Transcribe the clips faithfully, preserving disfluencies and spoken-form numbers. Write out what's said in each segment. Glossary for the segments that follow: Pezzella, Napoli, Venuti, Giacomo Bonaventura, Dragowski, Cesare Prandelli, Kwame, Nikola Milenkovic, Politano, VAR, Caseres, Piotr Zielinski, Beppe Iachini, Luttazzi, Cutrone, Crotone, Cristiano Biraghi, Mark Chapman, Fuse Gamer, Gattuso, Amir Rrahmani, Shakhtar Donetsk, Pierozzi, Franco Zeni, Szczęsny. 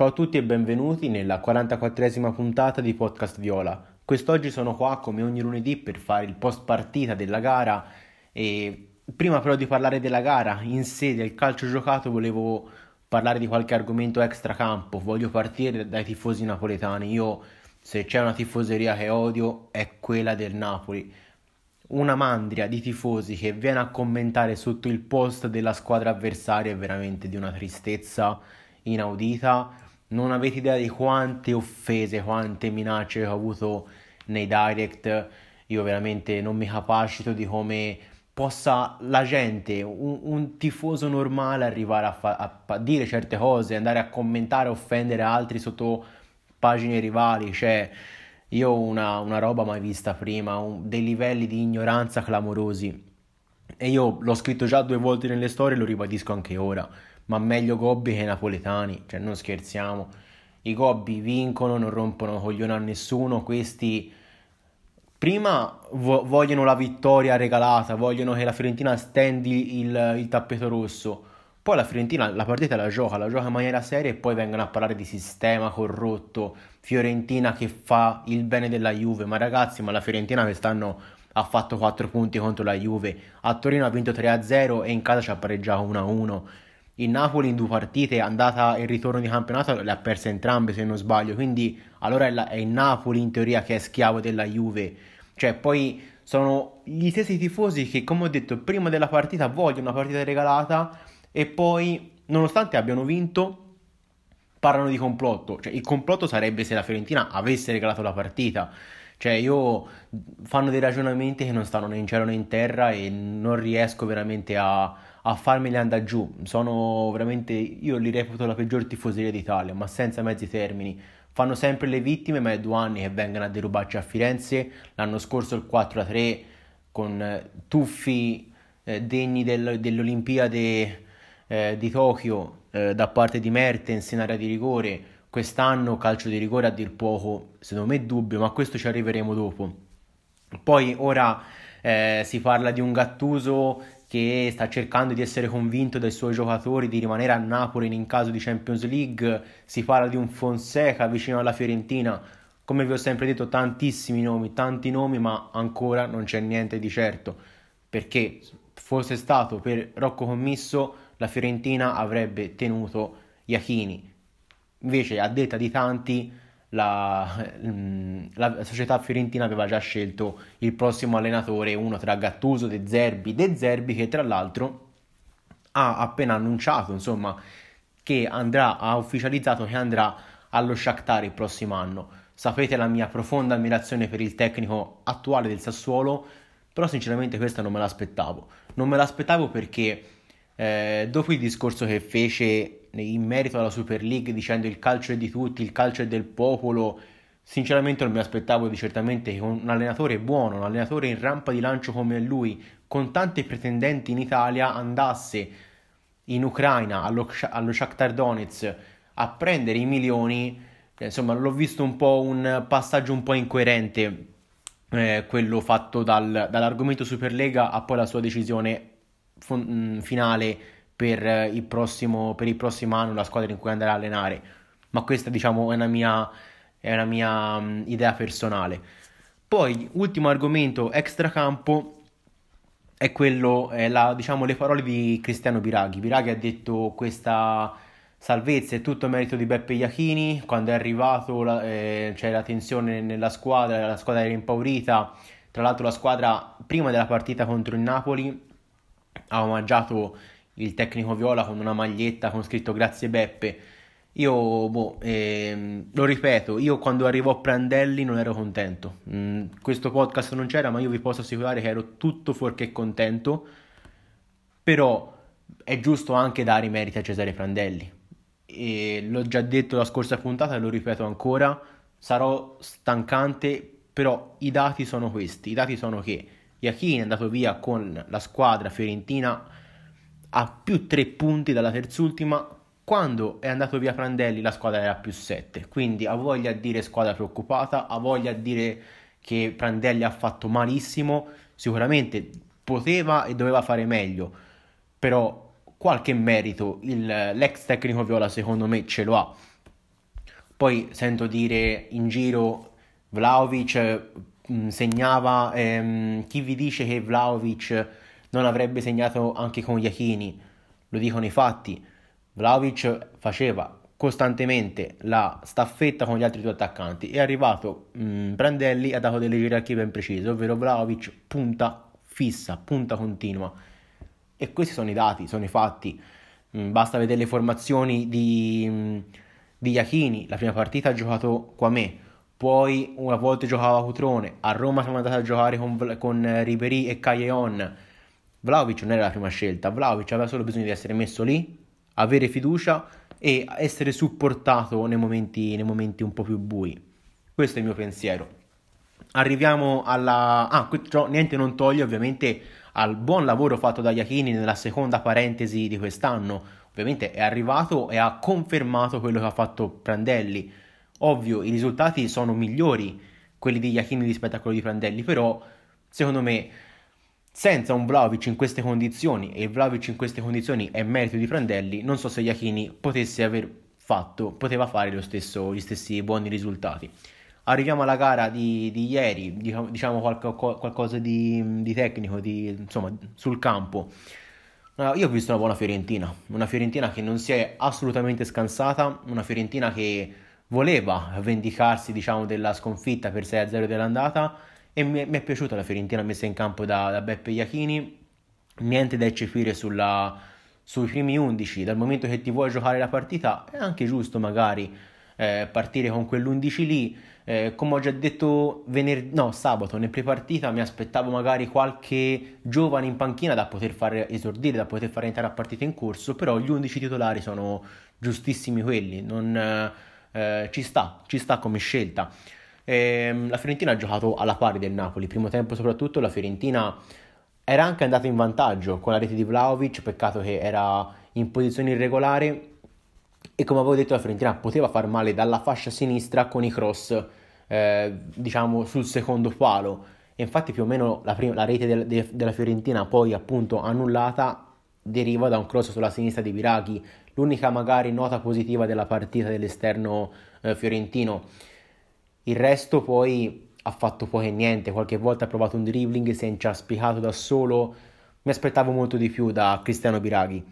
Ciao a tutti e benvenuti nella quarantaquattresima puntata di Podcast Viola. Quest'oggi sono qua come ogni lunedì per fare il post partita della gara e prima però di parlare della gara in sé, del calcio giocato, volevo parlare di qualche argomento extracampo. Voglio partire dai tifosi napoletani. Io, se c'è una tifoseria che odio, è quella del Napoli. Una mandria di tifosi che viene a commentare sotto il post della squadra avversaria è veramente di una tristezza inaudita. Non avete idea di quante offese, quante minacce ho avuto nei direct. Io veramente non mi capacito di come possa la gente, un, un tifoso normale, arrivare a, fa- a, a dire certe cose, andare a commentare, offendere altri sotto pagine rivali. Cioè, io una, una roba mai vista prima, un, dei livelli di ignoranza clamorosi. E io l'ho scritto già due volte nelle storie, lo ribadisco anche ora, ma meglio gobbi che napoletani, cioè non scherziamo. I gobbi vincono, non rompono coglione a nessuno. Questi prima vo- vogliono la vittoria regalata, vogliono che la Fiorentina stendi il, il tappeto rosso. Poi la Fiorentina la partita la gioca, la gioca in maniera seria e poi vengono a parlare di sistema corrotto, Fiorentina che fa il bene della Juve. Ma ragazzi, ma la Fiorentina quest'anno ha fatto quattro punti contro la Juve, a Torino ha vinto tre a zero e in casa ci ha pareggiato uno a uno. Il Napoli in due partite, andata e ritorno di campionato, le ha perse entrambe se non sbaglio, quindi allora è, la, è il Napoli in teoria che è schiavo della Juve. Cioè poi sono gli stessi tifosi che, come ho detto, prima della partita vogliono una partita regalata e poi, nonostante abbiano vinto, parlano di complotto. Cioè il complotto sarebbe se la Fiorentina avesse regalato la partita. Cioè io, fanno dei ragionamenti che non stanno né in cielo né in terra e non riesco veramente a, a farmeli andare giù. Sono veramente, io li reputo la peggior tifoseria d'Italia, ma senza mezzi termini. Fanno sempre le vittime, ma è due anni che vengono a derubarci a Firenze. L'anno scorso il quattro a tre con tuffi eh, degni del, dell'Olimpiade Eh, di Tokyo eh, da parte di Mertens in area di rigore. Quest'anno calcio di rigore a dir poco, secondo me dubbio, ma a questo ci arriveremo dopo. Poi ora eh, si parla di un Gattuso che sta cercando di essere convinto dai suoi giocatori di rimanere a Napoli in caso di Champions League, si parla di un Fonseca vicino alla Fiorentina. Come vi ho sempre detto, tantissimi nomi, tanti nomi, ma ancora non c'è niente di certo, perché fosse stato per Rocco Commisso la Fiorentina avrebbe tenuto Iachini. Invece, a detta di tanti, la, la società fiorentina aveva già scelto il prossimo allenatore, uno tra Gattuso, De Zerbi, De Zerbi che tra l'altro ha appena annunciato, insomma, che andrà, ha ufficializzato che andrà allo Shakhtar il prossimo anno. Sapete la mia profonda ammirazione per il tecnico attuale del Sassuolo, però sinceramente questa non me l'aspettavo. Non me l'aspettavo perché Eh, dopo il discorso che fece in merito alla Super League, dicendo il calcio è di tutti, il calcio è del popolo, sinceramente non mi aspettavo di certamente che un allenatore buono, un allenatore in rampa di lancio come lui, con tanti pretendenti in Italia, andasse in Ucraina allo, allo Shakhtar Donetsk a prendere i milioni. Insomma, l'ho visto un po' un passaggio un po' incoerente, eh, quello fatto dal, dall'argomento Superlega a poi la sua decisione finale per il prossimo per il prossimo anno, la squadra in cui andrà a allenare. Ma questa, diciamo, è una mia è una mia um, idea personale. Poi ultimo argomento extracampo è quello è la diciamo le parole di Cristiano Biraghi. Biraghi ha detto: questa salvezza è tutto merito di Beppe Iachini. Quando è arrivato la, eh, c'era tensione nella squadra, la squadra era impaurita. Tra l'altro la squadra prima della partita contro il Napoli ha omaggiato il tecnico Viola con una maglietta con scritto "Grazie Beppe". Io boh, ehm, lo ripeto, io quando arrivò Prandelli non ero contento. Mm, questo podcast non c'era, ma io vi posso assicurare che ero tutto fuorché contento. Però è giusto anche dare i meriti a Cesare Prandelli. E l'ho già detto la scorsa puntata e lo ripeto ancora, sarò stancante, però i dati sono questi, i dati sono che Iachini è andato via con la squadra fiorentina a più tre punti dalla terzultima, quando è andato via Prandelli la squadra era a più sette, quindi ha voglia di dire squadra preoccupata, ha voglia di dire che Prandelli ha fatto malissimo. Sicuramente poteva e doveva fare meglio, però qualche merito il, l'ex tecnico Viola secondo me ce lo ha. Poi sento dire in giro Vlahovic segnava, ehm, chi vi dice che Vlahovic non avrebbe segnato anche con Iachini? Lo dicono i fatti. Vlahovic faceva costantemente la staffetta con gli altri due attaccanti. È arrivato mh, Prandelli, ha dato delle gerarchie ben precise, ovvero Vlahovic punta fissa, punta continua. E questi sono i dati, sono i fatti. Mh, basta vedere le formazioni di, mh, di Iachini. La prima partita ha giocato Kwame, poi una volta giocava Cutrone, a Roma siamo andati a giocare con, con Ribéry e Caglione. Vlahovic non era la prima scelta, Vlahovic aveva solo bisogno di essere messo lì, avere fiducia e essere supportato nei momenti, nei momenti un po' più bui. Questo è il mio pensiero. Arriviamo alla... Ah, questo, niente non toglie ovviamente al buon lavoro fatto da Iachini nella seconda parentesi di quest'anno. Ovviamente è arrivato e ha confermato quello che ha fatto Prandelli. Ovvio, i risultati sono migliori, quelli di Iachini rispetto a quello di Prandelli, però secondo me... Senza un Vlahovic in queste condizioni, e Vlahovic in queste condizioni è merito di Prandelli, non so se Iachini potesse aver fatto, poteva fare lo stesso, gli stessi buoni risultati. Arriviamo alla gara di, di ieri, diciamo qualco, qualcosa di, di tecnico, di, insomma, sul campo. Io ho visto una buona Fiorentina, una Fiorentina che non si è assolutamente scansata, una Fiorentina che voleva vendicarsi, diciamo, della sconfitta per sei a zero dell'andata. E mi è, mi è piaciuta la Fiorentina messa in campo da, da Beppe Iachini. Niente da eccepire sulla, sui primi undici. Dal momento che ti vuoi giocare la partita è anche giusto magari eh, partire con quell'undici lì. eh, Come ho già detto venerdì, no sabato nel pre-partita, mi aspettavo magari qualche giovane in panchina da poter far esordire, da poter far entrare a partita in corso. Però gli undici titolari sono giustissimi quelli. Non, eh, ci sta, ci sta come scelta. La Fiorentina ha giocato alla pari del Napoli, primo tempo soprattutto. La Fiorentina era anche andata in vantaggio con la rete di Vlahovic, peccato che era in posizione irregolare, e come avevo detto la Fiorentina poteva far male dalla fascia sinistra con i cross, eh, diciamo sul secondo palo, e infatti più o meno la, prima, la rete del, de, della Fiorentina poi appunto annullata deriva da un cross sulla sinistra di Biraghi, l'unica magari nota positiva della partita dell'esterno eh, fiorentino. Il resto poi ha fatto poco e niente, qualche volta ha provato un dribbling, si è inciaspicato da solo. Mi aspettavo molto di più da Cristiano Biraghi.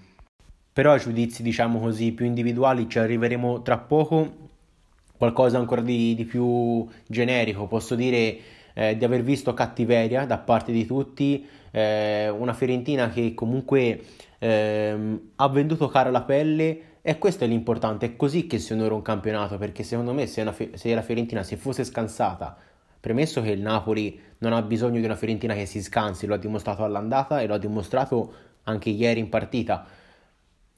Però ai giudizi, diciamo così, più individuali ci arriveremo tra poco. Qualcosa ancora di, di più generico, posso dire eh, di aver visto cattiveria da parte di tutti, eh, una Fiorentina che comunque eh, ha venduto cara la pelle. E questo è l'importante, è così che si onora un campionato, perché secondo me se, una, se la Fiorentina si fosse scansata, premesso che il Napoli non ha bisogno di una Fiorentina che si scansi, lo ha dimostrato all'andata e lo ha dimostrato anche ieri in partita,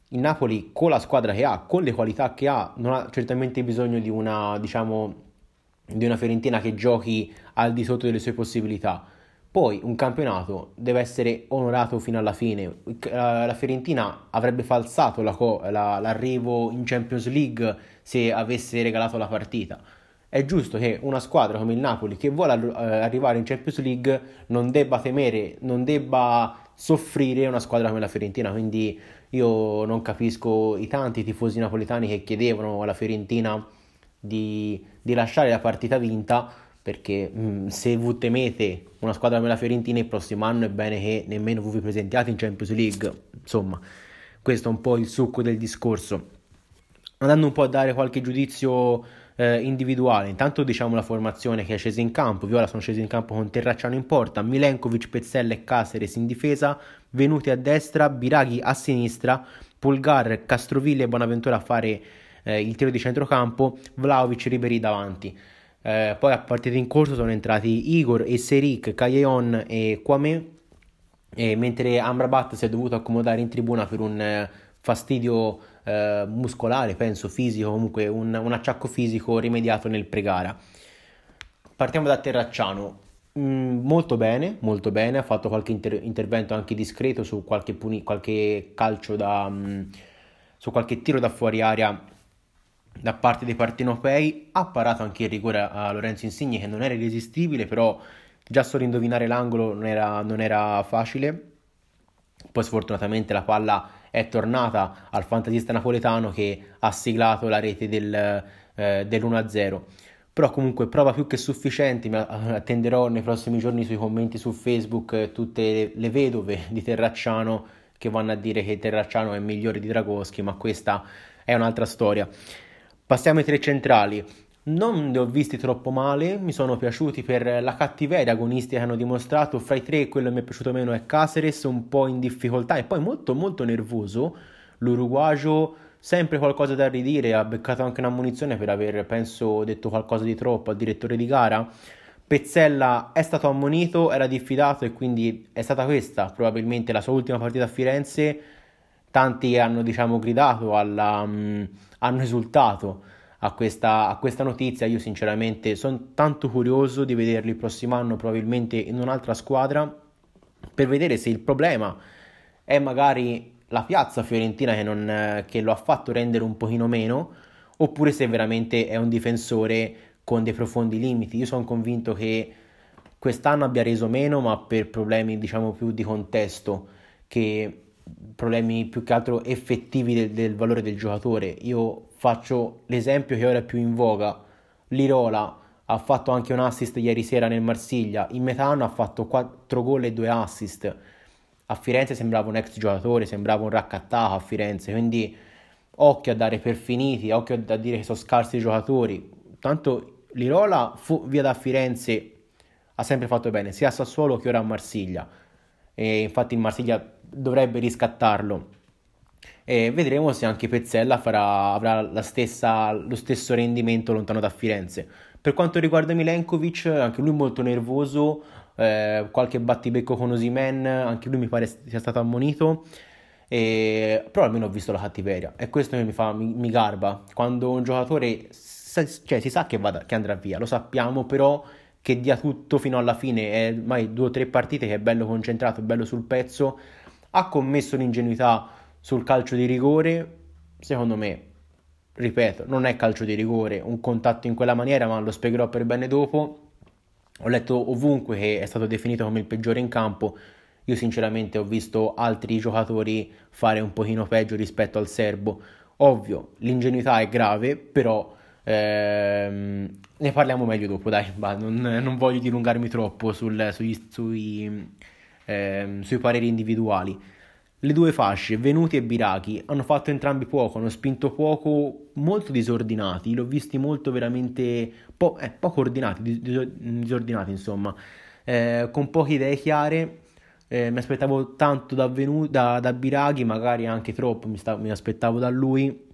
il Napoli con la squadra che ha, con le qualità che ha, non ha certamente bisogno di una, diciamo, di una Fiorentina che giochi al di sotto delle sue possibilità. Poi un campionato deve essere onorato fino alla fine. La Fiorentina avrebbe falsato la co- la, l'arrivo in Champions League se avesse regalato la partita. È giusto che una squadra come il Napoli, che vuole uh, arrivare in Champions League, non debba temere, non debba soffrire una squadra come la Fiorentina. Quindi io non capisco i tanti tifosi napoletani che chiedevano alla Fiorentina di, di lasciare la partita vinta, perché mh, se voi temete una squadra come la Fiorentina il prossimo anno è bene che nemmeno voi vi presentiate in Champions League. Insomma, questo è un po' il succo del discorso. Andando un po' a dare qualche giudizio eh, individuale, intanto diciamo la formazione che è scesa in campo. Viola sono scesi in campo con Terracciano in porta, Milenkovic, Pezzella e Caseres in difesa, Venuti a destra, Biraghi a sinistra, Pulgar, Castrovilli e Bonaventura a fare eh, il tiro di centrocampo, Vlahovic, Ribéry davanti. Eh, poi a partita in corso sono entrati Igor e Seric, Caglione e Kwame, e mentre Amrabat si è dovuto accomodare in tribuna per un eh, fastidio eh, muscolare, penso fisico, comunque un, un acciacco fisico rimediato nel pre-gara. Partiamo da Terracciano. Mm, molto bene, molto bene, ha fatto qualche inter- intervento anche discreto su qualche, puni- qualche calcio da mm, su qualche tiro da fuori aria da parte dei partenopei. Ha parato anche il rigore a Lorenzo Insigne, che non era irresistibile, però già solo indovinare l'angolo non era, non era facile. Poi sfortunatamente la palla è tornata al fantasista napoletano che ha siglato la rete del, eh, dell'uno a zero. Però comunque prova più che sufficiente, mi attenderò nei prossimi giorni sui commenti su Facebook tutte le vedove di Terracciano che vanno a dire che Terracciano è migliore di Dragowski, ma questa è un'altra storia. Passiamo ai tre centrali. Non li ho visti troppo male, mi sono piaciuti per la cattiveria agonistica che hanno dimostrato. Fra i tre quello che mi è piaciuto meno è Caseres, un po' in difficoltà e poi molto molto nervoso, l'uruguayo, sempre qualcosa da ridire, ha beccato anche un'ammonizione per aver, penso, detto qualcosa di troppo al direttore di gara. Pezzella è stato ammonito, era diffidato e quindi è stata questa probabilmente la sua ultima partita a Firenze. Tanti hanno, diciamo, gridato alla, mh, hanno esultato a questa, a questa notizia. Io sinceramente sono tanto curioso di vederli il prossimo anno probabilmente in un'altra squadra, per vedere se il problema è magari la piazza fiorentina che, non, che lo ha fatto rendere un pochino meno, oppure se veramente è un difensore con dei profondi limiti. Io sono convinto che quest'anno abbia reso meno, ma per problemi, diciamo, più di contesto che problemi più che altro effettivi del, del valore del giocatore. Io faccio l'esempio che ora è più in voga: Lirola ha fatto anche un assist ieri sera nel Marsiglia, in metà anno ha fatto quattro gol e due assist. A Firenze sembrava un ex giocatore, sembrava un raccattato a Firenze, quindi occhio a dare per finiti, occhio a dire che sono scarsi i giocatori. Tanto Lirola fu via da Firenze, ha sempre fatto bene, sia a Sassuolo che ora a Marsiglia, e infatti il Marsiglia dovrebbe riscattarlo. E vedremo se anche Pezzella farà, avrà la stessa, lo stesso rendimento lontano da Firenze. Per quanto riguarda Milenkovic, anche lui molto nervoso, eh, qualche battibecco con Osimhen, anche lui mi pare sia stato ammonito, eh, però almeno ho visto la cattiveria, e questo mi, fa, mi, mi garba, quando un giocatore sa, cioè, si sa che, vada, che andrà via, lo sappiamo, però che dia tutto fino alla fine. È ormai due o tre partite che è bello concentrato, è bello sul pezzo. Ha commesso l'ingenuità sul calcio di rigore, secondo me, ripeto, non è calcio di rigore un contatto in quella maniera, ma lo spiegherò per bene dopo. Ho letto ovunque che è stato definito come il peggiore in campo. Io sinceramente ho visto altri giocatori fare un pochino peggio rispetto al serbo. Ovvio, l'ingenuità è grave, però ehm, ne parliamo meglio dopo, dai. Bah, non, non voglio dilungarmi troppo sul, sui, sui, ehm, sui pareri individuali. Le due fasce, Venuti e Biraghi, hanno fatto entrambi poco, hanno spinto poco, molto disordinati, li ho visti molto veramente po- eh, poco ordinati, dis- disordinati insomma, eh, con poche idee chiare. Eh, mi aspettavo tanto da, Venu- da, da Biraghi, magari anche troppo, mi, sta- mi aspettavo da lui,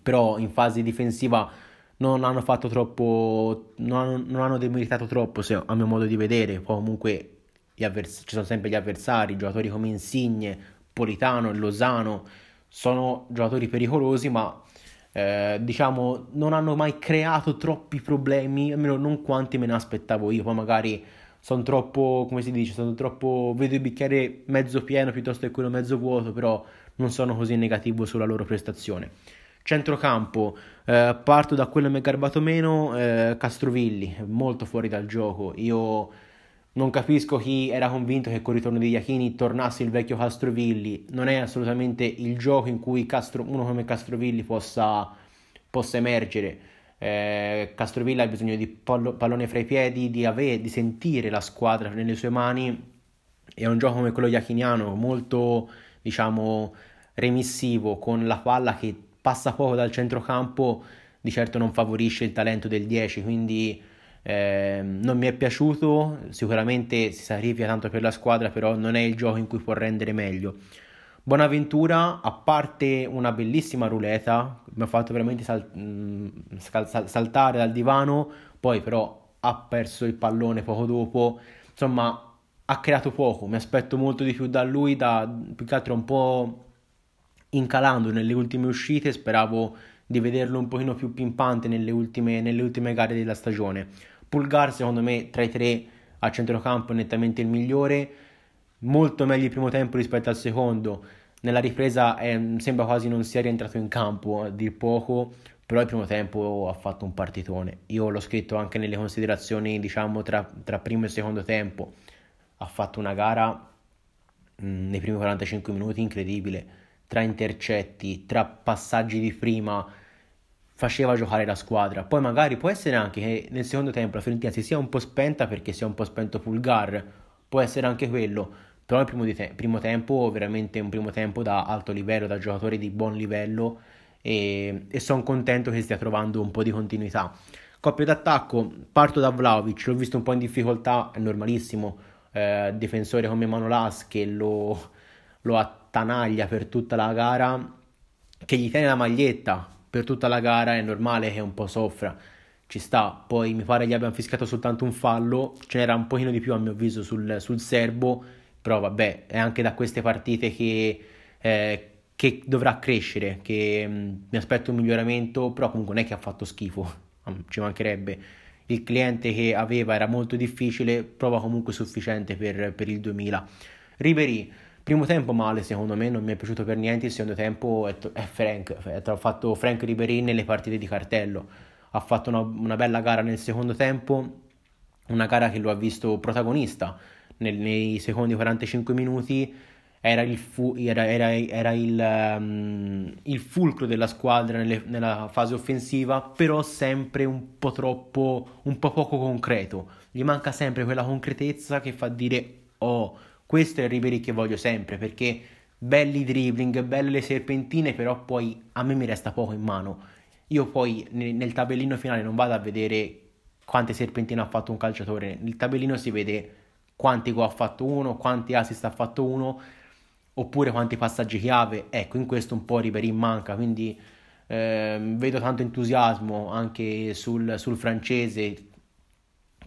però in fase difensiva non hanno fatto troppo, non hanno, non hanno demeritato troppo, se, a mio modo di vedere. Poi comunque gli avvers- ci sono sempre gli avversari, giocatori come Insigne, Politano e Lozano sono giocatori pericolosi, ma eh, diciamo non hanno mai creato troppi problemi, almeno non quanti me ne aspettavo io. Poi magari sono troppo, come si dice, sono troppo, vedo il bicchiere mezzo pieno piuttosto che quello mezzo vuoto, però non sono così negativo sulla loro prestazione. Centrocampo, eh, parto da quello che mi è garbato meno, eh, Castrovilli, molto fuori dal gioco. Io non capisco chi era convinto che col ritorno di Iachini tornasse il vecchio Castrovilli. Non è assolutamente il gioco in cui Castro, uno come Castrovilli possa, possa emergere. Eh, Castrovilli ha bisogno di pallone fra i piedi, di, avere, di sentire la squadra nelle sue mani. È un gioco come quello iachiniano, molto, diciamo, remissivo, con la palla che passa poco dal centrocampo, di certo non favorisce il talento del dieci, quindi Eh, non mi è piaciuto. Sicuramente si sacrifica tanto per la squadra, però non è il gioco in cui può rendere meglio. Bonaventura, a parte una bellissima ruleta, mi ha fatto veramente sal- saltare dal divano, poi però ha perso il pallone poco dopo, insomma ha creato poco. Mi aspetto molto di più da lui, da, più che altro un po' incalando nelle ultime uscite, speravo di vederlo un pochino più pimpante nelle ultime, nelle ultime gare della stagione. Pulgar, secondo me, tra i tre a centrocampo è nettamente il migliore, molto meglio il primo tempo rispetto al secondo. Nella ripresa eh, sembra quasi non sia rientrato in campo, a dir poco, però il primo tempo ha fatto un partitone. Io l'ho scritto anche nelle considerazioni, diciamo, tra, tra primo e secondo tempo. Ha fatto una gara mh, nei primi quarantacinque minuti incredibile, tra intercetti, tra passaggi di prima, faceva giocare la squadra. Poi magari può essere anche che nel secondo tempo la Fiorentina si sia un po' spenta perché sia un po' spento Pulgar, può essere anche quello, però il primo, te- primo tempo veramente un primo tempo da alto livello, da giocatore di buon livello, e, e sono contento che stia trovando un po' di continuità. Coppia d'attacco, parto da Vlahovic, l'ho visto un po' in difficoltà, è normalissimo, eh, difensore come Manolas che lo, lo attanaglia per tutta la gara, che gli tiene la maglietta per tutta la gara, è normale che un po' soffra, ci sta. Poi mi pare gli abbiano fischiato soltanto un fallo, ce n'era un pochino di più a mio avviso sul, sul serbo, però vabbè, è anche da queste partite che... Eh, che dovrà crescere, che mh, mi aspetto un miglioramento, però comunque non è che ha fatto schifo, ci mancherebbe, il cliente che aveva era molto difficile, prova comunque sufficiente per, per il duemila. Ribéry, primo tempo male secondo me, non mi è piaciuto per niente, il secondo tempo è, to- è Franck, ha fatto Franck Ribéry nelle partite di cartello, ha fatto una, una bella gara nel secondo tempo, una gara che lo ha visto protagonista nel, nei secondi quarantacinque minuti, Era il, fu- era, era, era il, um, il fulcro della squadra nelle, nella fase offensiva, però sempre un po' troppo, un po' poco concreto. Gli manca sempre quella concretezza che fa dire: oh, questo è il Ribéry che voglio sempre, perché belli dribbling, belle le serpentine, però poi a me mi resta poco in mano. Io poi nel tabellino finale non vado a vedere quante serpentine ha fatto un calciatore, nel tabellino si vede quanti gol ha fatto uno, quanti assist ha fatto uno, oppure quanti passaggi chiave. Ecco, in questo un po' Ribéry manca, quindi ehm, vedo tanto entusiasmo anche sul, sul francese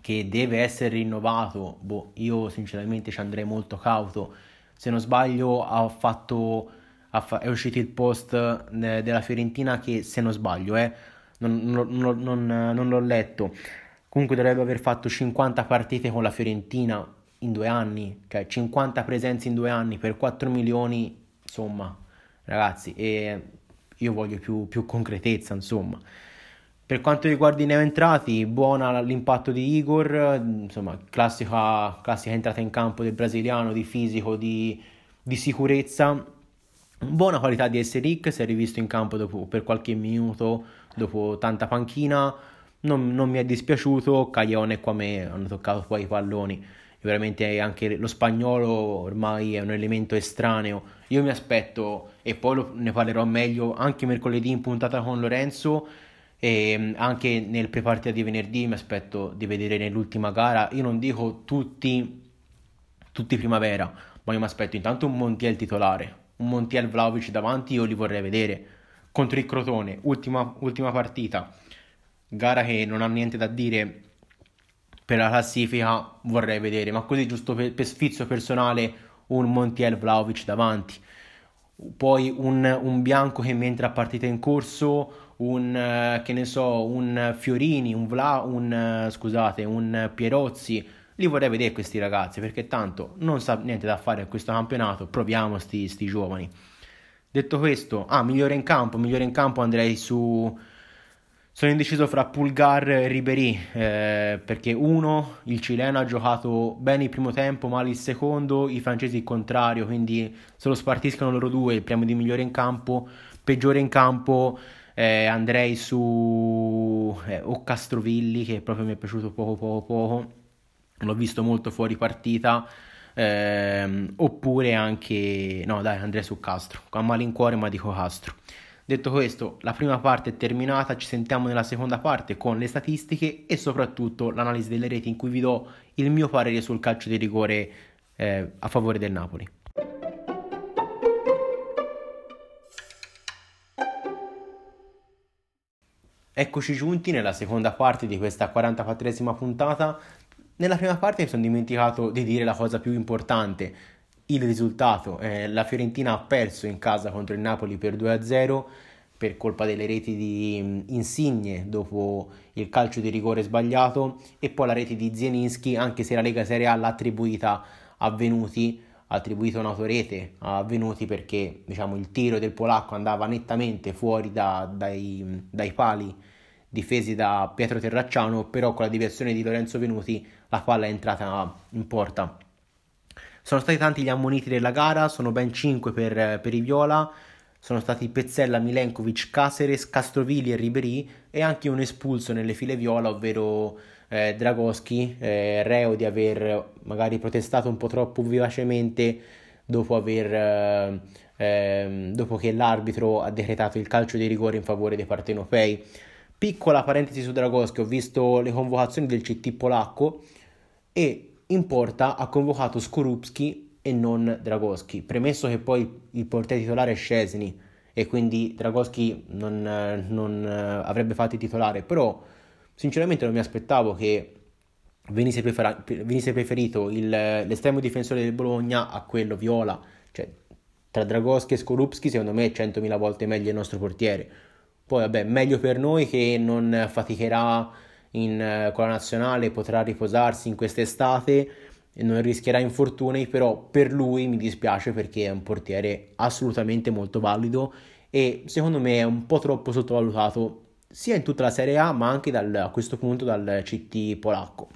che deve essere rinnovato. Boh, io sinceramente ci andrei molto cauto. Se non sbaglio ha fatto ha fa- è uscito il post eh, della Fiorentina che, se non sbaglio, eh, non, non, non, non l'ho letto, comunque dovrebbe aver fatto cinquanta partite con la Fiorentina in due anni, cioè cinquanta presenze in due anni per quattro milioni, insomma, ragazzi, e io voglio più, più concretezza, insomma. Per quanto riguarda i neoentrati, buona l'impatto di Igor, insomma, classica, classica entrata in campo del brasiliano, di fisico, di, di sicurezza, buona qualità di Erick, si è rivisto in campo dopo, per qualche minuto dopo tanta panchina, non, non mi è dispiaciuto. Caglione e Kwame hanno toccato poi i palloni, veramente anche lo spagnolo ormai è un elemento estraneo. Io mi aspetto, e poi lo, ne parlerò meglio anche mercoledì in puntata con Lorenzo, e anche nel prepartita di venerdì mi aspetto di vedere nell'ultima gara, io non dico tutti tutti primavera, ma io mi aspetto intanto un Montiel titolare, un Montiel Vlahovic davanti, io li vorrei vedere contro il Crotone, ultima, ultima partita, gara che non ha niente da dire per la classifica, vorrei vedere, ma così giusto per, per sfizio personale, un Montiel Vlahovic davanti, poi un, un Bianco che mi entra a partita in corso, un che ne so, un Fiorini, un Vla, un scusate, un Pierozzi, li vorrei vedere questi ragazzi, perché tanto non sa niente da fare a questo campionato, proviamo sti, sti giovani. Detto questo, ah, migliore in campo, migliore in campo andrei su... Sono indeciso fra Pulgar e Ribéry, eh, perché uno, il cileno ha giocato bene il primo tempo, male il secondo, i francesi il contrario, quindi se lo spartiscono loro due, il premio di migliore in campo. Peggiore in campo eh, andrei su eh, o Castrovilli, che proprio mi è piaciuto poco poco poco, l'ho visto molto fuori partita, eh, oppure anche, no dai, andrei su Castro, a malincuore ma dico Castro. Detto questo, la prima parte è terminata, ci sentiamo nella seconda parte con le statistiche e soprattutto l'analisi delle reti, in cui vi do il mio parere sul calcio di rigore eh, a favore del Napoli. Eccoci giunti nella seconda parte di questa quarantaquattresima puntata. Nella prima parte mi sono dimenticato di dire la cosa più importante, il risultato. Eh, la Fiorentina ha perso in casa contro il Napoli per due a zero per colpa delle reti di Insigne dopo il calcio di rigore sbagliato e poi la rete di Zielinski, anche se la Lega Serie A l'ha attribuita a Venuti, ha attribuito un'autorete a Venuti perché, diciamo, il tiro del polacco andava nettamente fuori da, dai, dai pali difesi da Pietro Terracciano, però con la diversione di Lorenzo Venuti la palla è entrata in porta. Sono stati tanti gli ammoniti della gara, sono ben cinque per, per i viola. Sono stati Pezzella, Milenkovic, Caseres, Castrovilli e Ribéry, e anche un espulso nelle file viola, ovvero eh, Dragowski, eh, reo di aver magari protestato un po' troppo vivacemente dopo aver... Eh, Ehm, dopo che l'arbitro ha decretato il calcio di rigore in favore dei partenopei. Piccola parentesi su Dragowski: ho visto le convocazioni del C T polacco e in porta ha convocato Skorupski e non Dragowski, premesso che poi il portiere titolare è Szczęsny e quindi Dragowski non, non avrebbe fatto il titolare, però sinceramente non mi aspettavo che venisse, prefera- venisse preferito il, l'estremo difensore del Bologna a quello viola. Cioè, tra Dragowski e Skorupski secondo me è centomila volte meglio il nostro portiere. Poi vabbè, meglio per noi che non faticherà in, con la nazionale, potrà riposarsi in quest'estate e non rischierà infortuni, però per lui mi dispiace perché è un portiere assolutamente molto valido e secondo me è un po' troppo sottovalutato sia in tutta la Serie A ma anche dal, a questo punto dal C T polacco.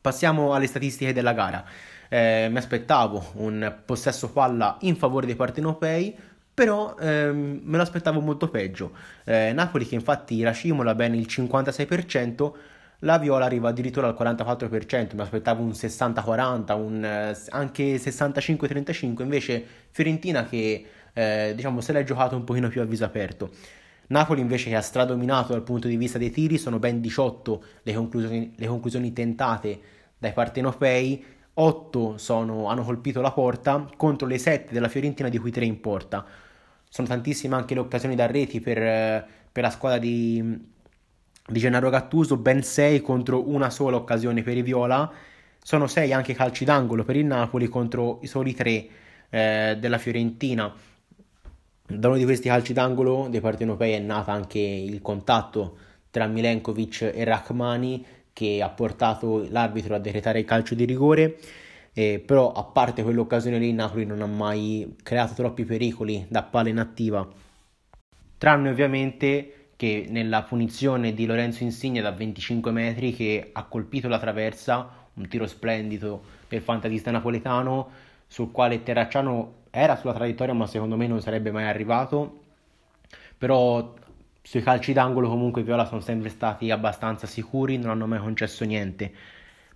Passiamo alle statistiche della gara. Eh, mi aspettavo un possesso palla in favore dei partenopei, però ehm, me lo aspettavo molto peggio. eh, Napoli, che infatti racimola bene il cinquantasei per cento, la viola arriva addirittura al quarantaquattro per cento. Mi aspettavo un sessanta quaranta, un, eh, anche sessantacinque trentacinque, invece Fiorentina che eh, diciamo se l'è giocato un pochino più a viso aperto. Napoli invece che ha stradominato dal punto di vista dei tiri, sono ben diciotto le conclusioni, le conclusioni tentate dai partenopei, otto sono, hanno colpito la porta contro le sette della Fiorentina, di cui tre in porta. Sono tantissime anche le occasioni da reti per, per la squadra di, di Gennaro Gattuso, ben sei contro una sola occasione per i viola. Sono sei anche calci d'angolo per il Napoli contro i soli tre eh, della Fiorentina. Da uno di questi calci d'angolo dei partenopei è nata anche il contatto tra Milenkovic e Rrahmani, che ha portato l'arbitro a decretare il calcio di rigore, eh, però a parte quell'occasione lì Napoli non ha mai creato troppi pericoli da palla inattiva, tranne ovviamente che nella punizione di Lorenzo Insigne da venticinque metri, che ha colpito la traversa, un tiro splendido del fantatista napoletano sul quale Terracciano era sulla traiettoria ma secondo me non sarebbe mai arrivato. Però sui calci d'angolo comunque i viola sono sempre stati abbastanza sicuri, non hanno mai concesso niente.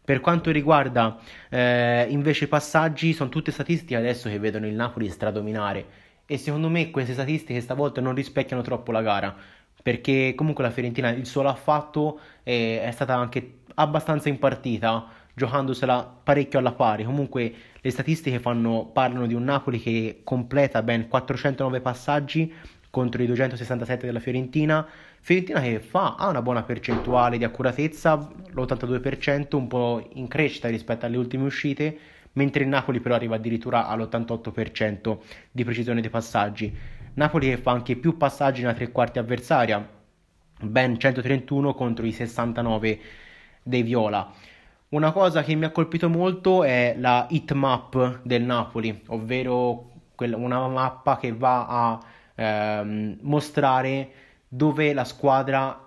Per quanto riguarda eh, invece i passaggi, sono tutte statistiche adesso che vedono il Napoli stradominare, e secondo me queste statistiche stavolta non rispecchiano troppo la gara, perché comunque la Fiorentina il suo l'ha fatto e è stata anche abbastanza in partita, giocandosela parecchio alla pari. Comunque le statistiche fanno, parlano di un Napoli che completa ben quattrocentonove passaggi contro i duecentosessantasette della Fiorentina, Fiorentina che fa, ha una buona percentuale di accuratezza, l'ottantadue per cento, un po' in crescita rispetto alle ultime uscite, mentre il Napoli però arriva addirittura all'ottantotto per cento di precisione dei passaggi. Napoli che fa anche più passaggi nella tre quarti avversaria, ben centotrentuno contro i sessantanove dei viola. Una cosa che mi ha colpito molto è la heat map del Napoli, ovvero una mappa che va a Ehm, mostrare dove la squadra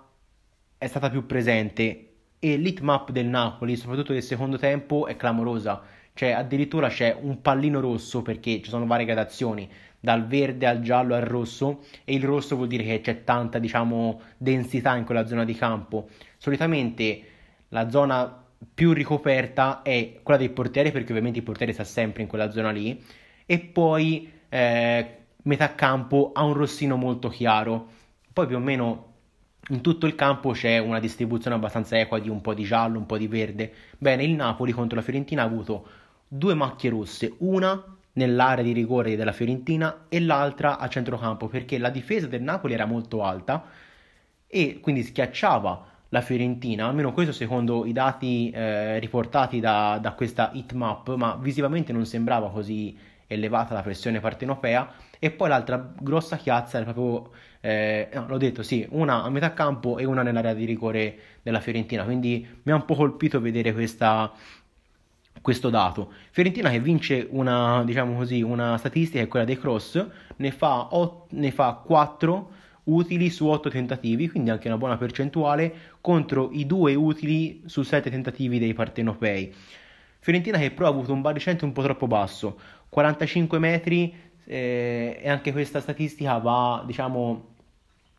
è stata più presente, e l'heatmap del Napoli soprattutto del secondo tempo è clamorosa. Cioè addirittura c'è un pallino rosso, perché ci sono varie gradazioni dal verde al giallo al rosso, e il rosso vuol dire che c'è tanta, diciamo, densità in quella zona di campo. Solitamente la zona più ricoperta è quella dei portieri, perché ovviamente il portiere sta sempre in quella zona lì, e poi eh, metà campo ha un rossino molto chiaro, poi più o meno in tutto il campo c'è una distribuzione abbastanza equa di un po' di giallo, un po' di verde. Bene, il Napoli contro la Fiorentina ha avuto due macchie rosse, una nell'area di rigore della Fiorentina e l'altra a centrocampo, perché la difesa del Napoli era molto alta e quindi schiacciava la Fiorentina, almeno questo secondo i dati eh, riportati da, da questa heat map, ma visivamente non sembrava così elevata la pressione partenopea. E poi l'altra grossa chiazza era proprio, eh, no, l'ho detto sì, una a metà campo e una nell'area di rigore della Fiorentina, quindi mi ha un po' colpito vedere questa, questo dato. Fiorentina che vince una, diciamo così, una statistica è quella dei cross, ne fa, otto, ne fa quattro utili su otto tentativi, quindi anche una buona percentuale, contro i due utili su sette tentativi dei partenopei. Fiorentina che però ha avuto un baricentro un po' troppo basso, quarantacinque metri, eh, e anche questa statistica va, diciamo,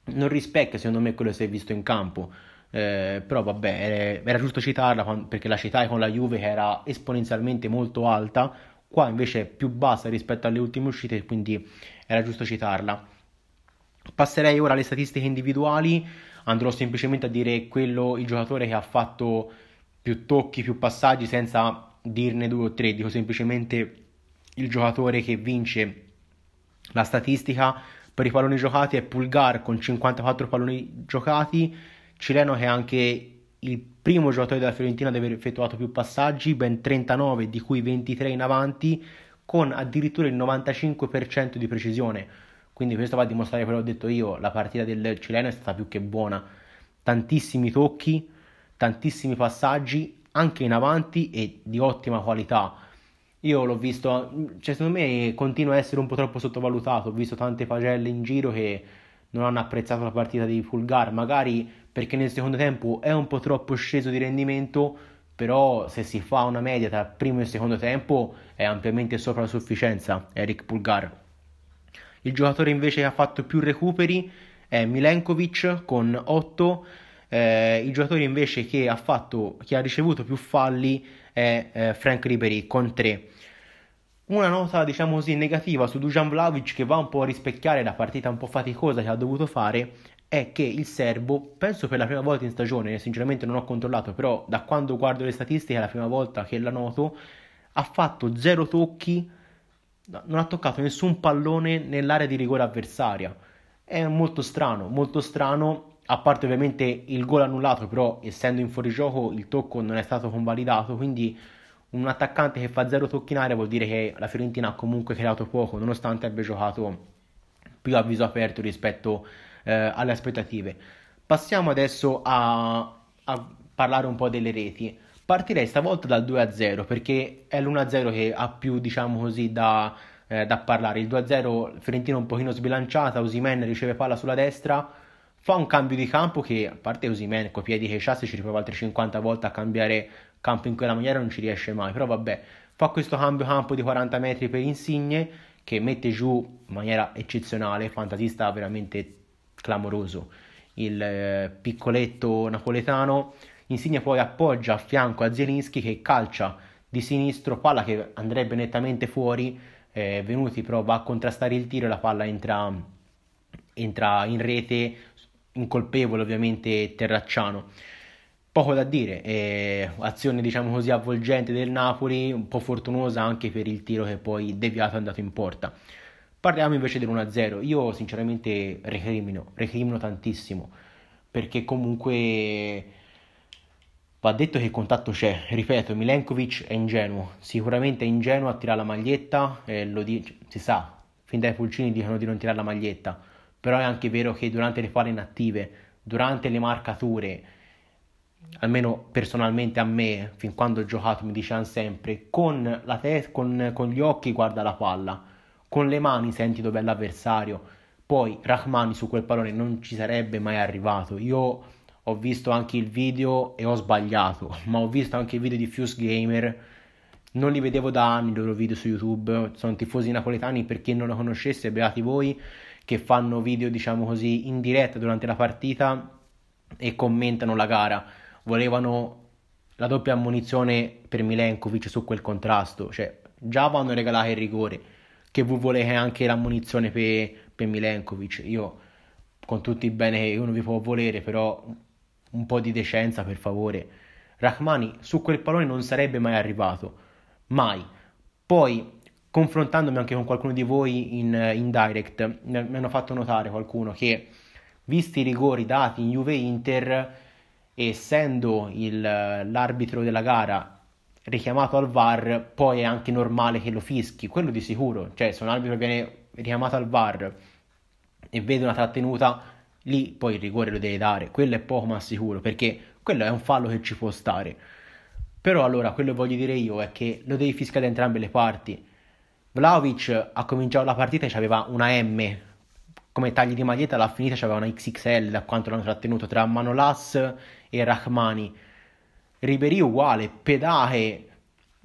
non rispecchia secondo me quello che si è visto in campo, eh, però vabbè, era giusto citarla perché la citai con la Juve che era esponenzialmente molto alta, qua invece è più bassa rispetto alle ultime uscite, quindi era giusto citarla. Passerei ora alle statistiche individuali, andrò semplicemente a dire quello, il giocatore che ha fatto più tocchi, più passaggi, senza dirne due o tre, dico semplicemente il giocatore che vince la statistica per i palloni giocati è Pulgar con cinquantaquattro palloni giocati, cileno che è anche il primo giocatore della Fiorentina ad aver effettuato più passaggi, ben trentanove, di cui ventitré in avanti, con addirittura il novantacinque per cento di precisione. Quindi questo va a dimostrare quello che ho detto io, la partita del cileno è stata più che buona, tantissimi tocchi, tantissimi passaggi, anche in avanti e di ottima qualità. Io l'ho visto, cioè secondo me continua a essere un po' troppo sottovalutato, ho visto tante pagelle in giro che non hanno apprezzato la partita di Pulgar, magari perché nel secondo tempo è un po' troppo sceso di rendimento, però se si fa una media tra primo e secondo tempo è ampiamente sopra la sufficienza Erick Pulgar. Il giocatore invece che ha fatto più recuperi è Milenkovic con otto, eh, il giocatore invece che ha, fatto, che ha ricevuto più falli è eh, Franck Ribéry con tre. Una nota, diciamo così, negativa su Dusan Vlahovic, che va un po' a rispecchiare la partita un po' faticosa che ha dovuto fare, è che il serbo, penso per la prima volta in stagione, sinceramente non ho controllato, però da quando guardo le statistiche è la prima volta che la noto, ha fatto zero tocchi, non ha toccato nessun pallone nell'area di rigore avversaria. È molto strano, molto strano, a parte ovviamente il gol annullato, però essendo in fuorigioco il tocco non è stato convalidato, quindi un attaccante che fa zero tocchi in area vuol dire che la Fiorentina ha comunque creato poco, nonostante abbia giocato più a viso aperto rispetto eh, alle aspettative. Passiamo adesso a, a parlare un po' delle reti. Partirei stavolta dal due a zero perché è l'uno a zero che ha più, diciamo così, da, eh, da parlare. Il due a zero Fiorentina un pochino sbilanciata, Osimhen riceve palla sulla destra, fa un cambio di campo che, a parte Osimhen coi piedi che c'ha, se ci riprova altre cinquanta volte a cambiare campo in quella maniera non ci riesce mai, però vabbè, fa questo cambio campo di quaranta metri per Insigne che mette giù in maniera eccezionale, fantasista veramente clamoroso, il eh, piccoletto napoletano. Insigne poi appoggia a fianco a Zielinski che calcia di sinistro, palla che andrebbe nettamente fuori, eh, Venuti però va a contrastare il tiro e la palla entra, entra in rete, incolpevole ovviamente Terracciano. Poco da dire, eh, azione diciamo così avvolgente del Napoli, un po' fortunosa anche per il tiro che poi deviato è andato in porta. Parliamo invece dell'uno a zero, io sinceramente recrimino, recrimino tantissimo, perché comunque... Va detto che il contatto c'è, ripeto, Milenkovic è ingenuo, sicuramente è ingenuo a tirare la maglietta, eh, lo dice, si sa, fin dai pulcini dicono di non tirare la maglietta, però è anche vero che durante le palle inattive, durante le marcature, almeno personalmente a me, fin quando ho giocato mi dicevano sempre, con, la te- con, con gli occhi guarda la palla, con le mani senti dov'è l'avversario, poi Rrahmani su quel pallone non ci sarebbe mai arrivato, io... Ho visto anche il video e ho sbagliato, ma ho visto anche i video di Fuse Gamer, non li vedevo da anni i loro video su YouTube, sono tifosi napoletani, per chi non lo conoscesse, beati voi, che fanno video diciamo così in diretta durante la partita e commentano la gara, volevano la doppia ammonizione per Milenkovic su quel contrasto, cioè già vanno regalati il rigore, che voi volete anche l'ammonizione per, per Milenkovic, io con tutti i bene che uno vi può volere, però... un po' di decenza per favore. Rrahmani su quel pallone non sarebbe mai arrivato, mai. Poi confrontandomi anche con qualcuno di voi in, in direct mi hanno fatto notare qualcuno che visti i rigori dati in Juve Inter, essendo il, l'arbitro della gara richiamato al V A R, poi è anche normale che lo fischi, quello di sicuro, cioè se un arbitro viene richiamato al V A R e vede una trattenuta lì poi il rigore lo devi dare, quello è poco ma sicuro, perché quello è un fallo che ci può stare. Però allora, quello che voglio dire io è che lo devi fischiare da entrambe le parti. Vlahovic ha cominciato la partita e c'aveva una M come tagli di maglietta, alla finita c'aveva una X X L da quanto l'hanno trattenuto tra Manolas e Rrahmani. Ribéry uguale, Pedache,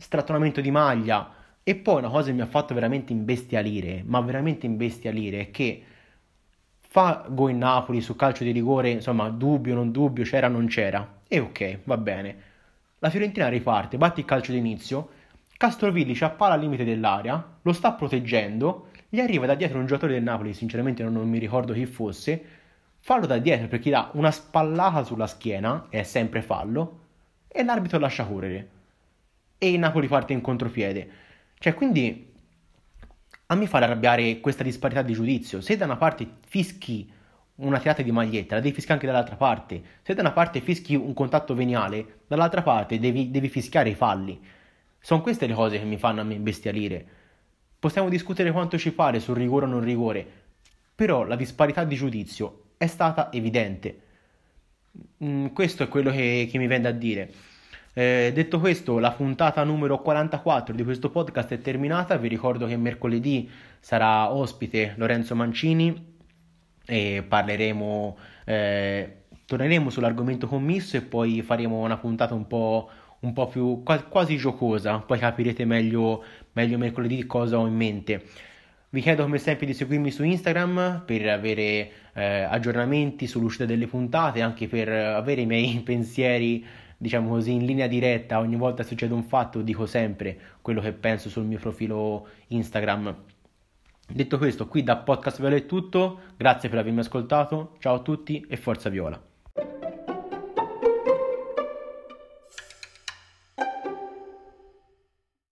strattonamento di maglia. E poi una cosa che mi ha fatto veramente imbestialire, ma veramente imbestialire, è che fa gol in Napoli su calcio di rigore, insomma, dubbio, non dubbio, c'era, non c'era, e ok, va bene. La Fiorentina riparte, batte il calcio d'inizio, Castrovilli ci appala al limite dell'area, lo sta proteggendo, gli arriva da dietro un giocatore del Napoli, sinceramente non, non mi ricordo chi fosse, fallo da dietro perché dà una spallata sulla schiena, è sempre fallo, e l'arbitro lascia correre. E il Napoli parte in contropiede. Cioè, quindi a me fa arrabbiare questa disparità di giudizio. Se da una parte fischi una tirata di maglietta, la devi fischiare anche dall'altra parte. Se da una parte fischi un contatto veniale, dall'altra parte devi, devi fischiare i falli. Sono queste le cose che mi fanno a me imbestialire. Possiamo discutere quanto ci pare sul rigore o non rigore, però la disparità di giudizio è stata evidente. Mm, questo è quello che, che mi viene da dire. Eh, detto questo, la puntata numero quarantaquattro di questo podcast è terminata. Vi ricordo che mercoledì sarà ospite Lorenzo Mancini e parleremo, eh, torneremo sull'argomento commisso e poi faremo una puntata un po', un po' più quasi, quasi giocosa. Poi capirete meglio, meglio mercoledì cosa ho in mente. Vi chiedo come sempre di seguirmi su Instagram per avere eh, aggiornamenti sull'uscita delle puntate, anche per avere i miei pensieri, diciamo così, in linea diretta. Ogni volta succede un fatto, dico sempre quello che penso sul mio profilo Instagram. Detto questo, qui da Podcast Viola è tutto, grazie per avermi ascoltato, ciao a tutti e forza Viola!